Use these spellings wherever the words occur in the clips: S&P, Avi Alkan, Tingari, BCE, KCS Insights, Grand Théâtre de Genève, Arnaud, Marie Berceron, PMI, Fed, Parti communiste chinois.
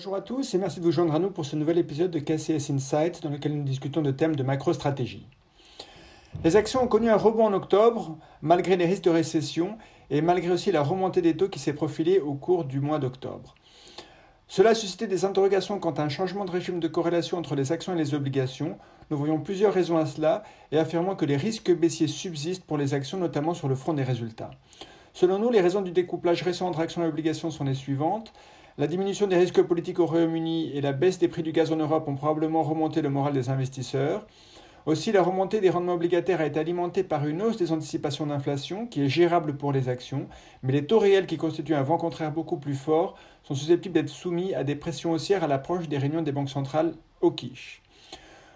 Bonjour à tous et merci de vous joindre à nous pour ce nouvel épisode de KCS Insights dans lequel nous discutons de thèmes de macro-stratégie. Les actions ont connu un rebond en octobre malgré les risques de récession et malgré aussi la remontée des taux qui s'est profilée au cours du mois d'octobre. Cela a suscité des interrogations quant à un changement de régime de corrélation entre les actions et les obligations. Nous voyons plusieurs raisons à cela et affirmons que les risques baissiers subsistent pour les actions, notamment sur le front des résultats. Selon nous, les raisons du découplage récent entre actions et obligations sont les suivantes. La diminution des risques politiques au Royaume-Uni et la baisse des prix du gaz en Europe ont probablement remonté le moral des investisseurs. Aussi, la remontée des rendements obligataires a été alimentée par une hausse des anticipations d'inflation qui est gérable pour les actions, mais les taux réels qui constituent un vent contraire beaucoup plus fort sont susceptibles d'être soumis à des pressions haussières à l'approche des réunions des banques centrales au quiche.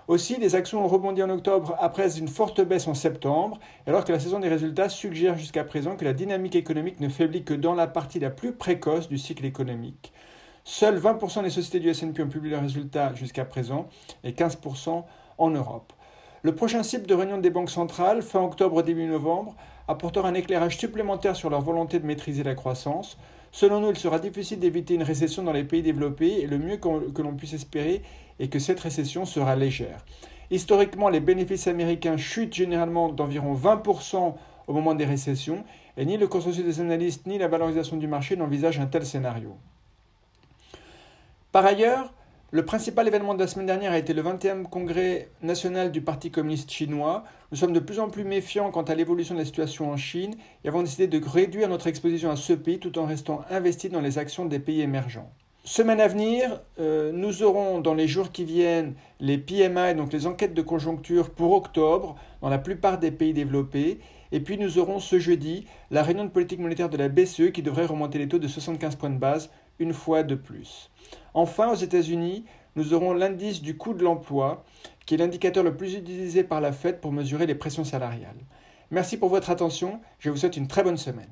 Aussi, les actions ont rebondi en octobre après une forte baisse en septembre, alors que la saison des résultats suggère jusqu'à présent que la dynamique économique ne faiblit que dans la partie la plus précoce du cycle économique. Seuls 20% des sociétés du S&P ont publié leurs résultats jusqu'à présent et 15% en Europe. Le prochain cycle de réunion des banques centrales, fin octobre, début novembre, apportera un éclairage supplémentaire sur leur volonté de maîtriser la croissance. Selon nous, il sera difficile d'éviter une récession dans les pays développés et le mieux que l'on puisse espérer est que cette récession sera légère. Historiquement, les bénéfices américains chutent généralement d'environ 20% au moment des récessions et ni le consensus des analystes ni la valorisation du marché n'envisagent un tel scénario. Par ailleurs, le principal événement de la semaine dernière a été le 20e congrès national du Parti communiste chinois. Nous sommes de plus en plus méfiants quant à l'évolution de la situation en Chine et avons décidé de réduire notre exposition à ce pays tout en restant investis dans les actions des pays émergents. Semaine à venir, nous aurons dans les jours qui viennent les PMI, donc les enquêtes de conjoncture pour octobre dans la plupart des pays développés. Et puis nous aurons ce jeudi la réunion de politique monétaire de la BCE qui devrait remonter les taux de 75 points de base une fois de plus. Enfin, aux États-Unis, nous aurons l'indice du coût de l'emploi, qui est l'indicateur le plus utilisé par la Fed pour mesurer les pressions salariales. Merci pour votre attention, je vous souhaite une très bonne semaine.